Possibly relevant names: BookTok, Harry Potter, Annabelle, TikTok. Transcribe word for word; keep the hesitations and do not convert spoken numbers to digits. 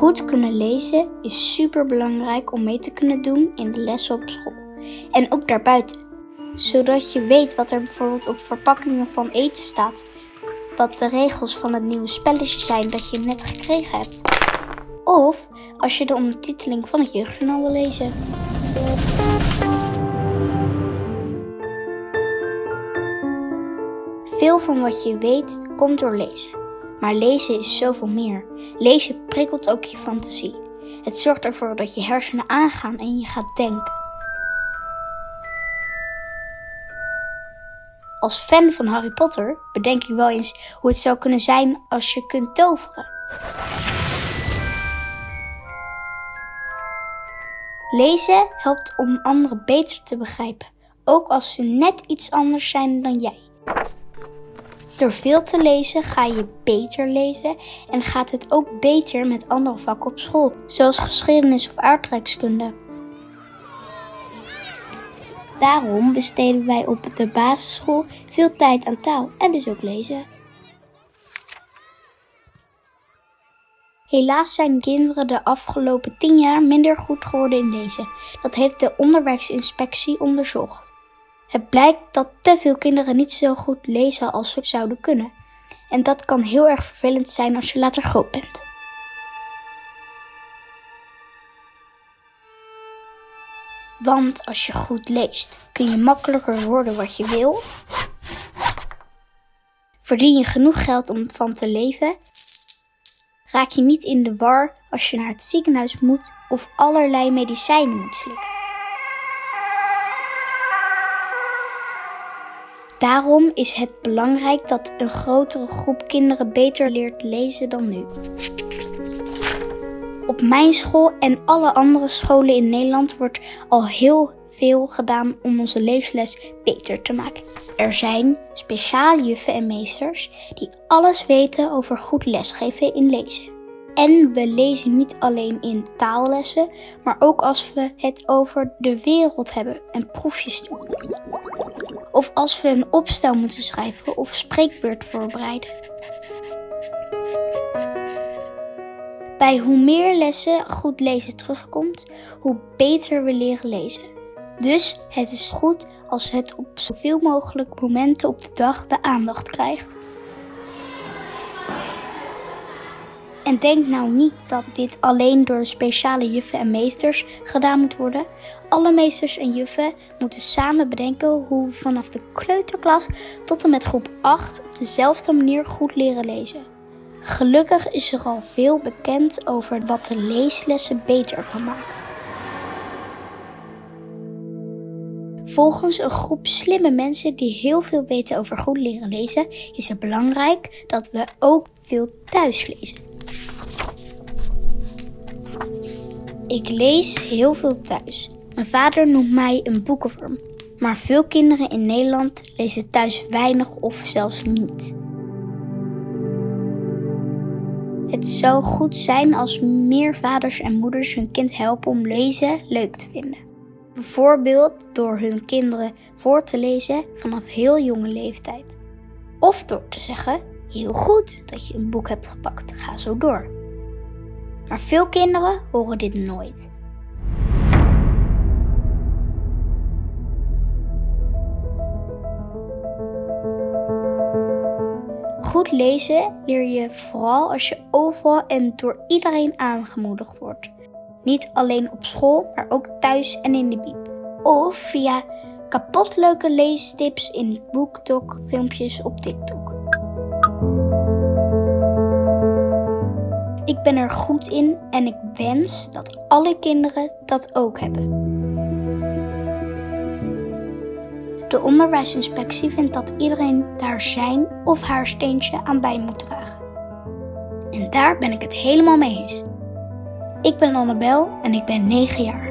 Goed kunnen lezen is superbelangrijk om mee te kunnen doen in de lessen op school. En ook daarbuiten. Zodat je weet wat er bijvoorbeeld op verpakkingen van eten staat. Wat de regels van het nieuwe spelletje zijn dat je net gekregen hebt. Of als je de ondertiteling van het jeugdjournaal wil lezen. Veel van wat je weet komt door lezen. Maar lezen is zoveel meer. Lezen prikkelt ook je fantasie. Het zorgt ervoor dat je hersenen aangaan en je gaat denken. Als fan van Harry Potter bedenk ik wel eens hoe het zou kunnen zijn als je kunt toveren. Lezen helpt om anderen beter te begrijpen, ook als ze net iets anders zijn dan jij. Door veel te lezen ga je beter lezen en gaat het ook beter met andere vakken op school, zoals geschiedenis of aardrijkskunde. Daarom besteden wij op de basisschool veel tijd aan taal en dus ook lezen. Helaas zijn kinderen de afgelopen tien jaar minder goed geworden in lezen. Dat heeft de onderwijsinspectie onderzocht. Het blijkt dat te veel kinderen niet zo goed lezen als ze zouden kunnen. En dat kan heel erg vervelend zijn als je later groot bent. Want als je goed leest, kun je makkelijker worden wat je wil. Verdien je genoeg geld om van te leven. Raak je niet in de war als je naar het ziekenhuis moet of allerlei medicijnen moet slikken. Daarom is het belangrijk dat een grotere groep kinderen beter leert lezen dan nu. Op mijn school en alle andere scholen in Nederland wordt al heel veel gedaan om onze leesles beter te maken. Er zijn speciale juffen en meesters die alles weten over goed lesgeven in lezen. En we lezen niet alleen in taallessen, maar ook als we het over de wereld hebben en proefjes doen. Of als we een opstel moeten schrijven of spreekbeurt voorbereiden. Bij hoe meer lessen goed lezen terugkomt, hoe beter we leren lezen. Dus het is goed als het op zoveel mogelijk momenten op de dag de aandacht krijgt. En denk nou niet dat dit alleen door speciale juffen en meesters gedaan moet worden. Alle meesters en juffen moeten samen bedenken hoe we vanaf de kleuterklas tot en met groep acht op dezelfde manier goed leren lezen. Gelukkig is er al veel bekend over wat de leeslessen beter kan maken. Volgens een groep slimme mensen die heel veel weten over goed leren lezen, is het belangrijk dat we ook veel thuis lezen. Ik lees heel veel thuis. Mijn vader noemt mij een boekenworm. Maar veel kinderen in Nederland lezen thuis weinig of zelfs niet. Het zou goed zijn als meer vaders en moeders hun kind helpen om lezen leuk te vinden. Bijvoorbeeld door hun kinderen voor te lezen vanaf heel jonge leeftijd. Of door te zeggen, heel goed dat je een boek hebt gepakt, ga zo door. Maar veel kinderen horen dit nooit. Goed lezen leer je vooral als je overal en door iedereen aangemoedigd wordt. Niet alleen op school, maar ook thuis en in de bieb. Of via kapotleuke leestips in BookTok, filmpjes op TikTok. Ik ben er goed in en ik wens dat alle kinderen dat ook hebben. De onderwijsinspectie vindt dat iedereen daar zijn of haar steentje aan bij moet dragen. En daar ben ik het helemaal mee eens. Ik ben Annabelle en ik ben negen jaar.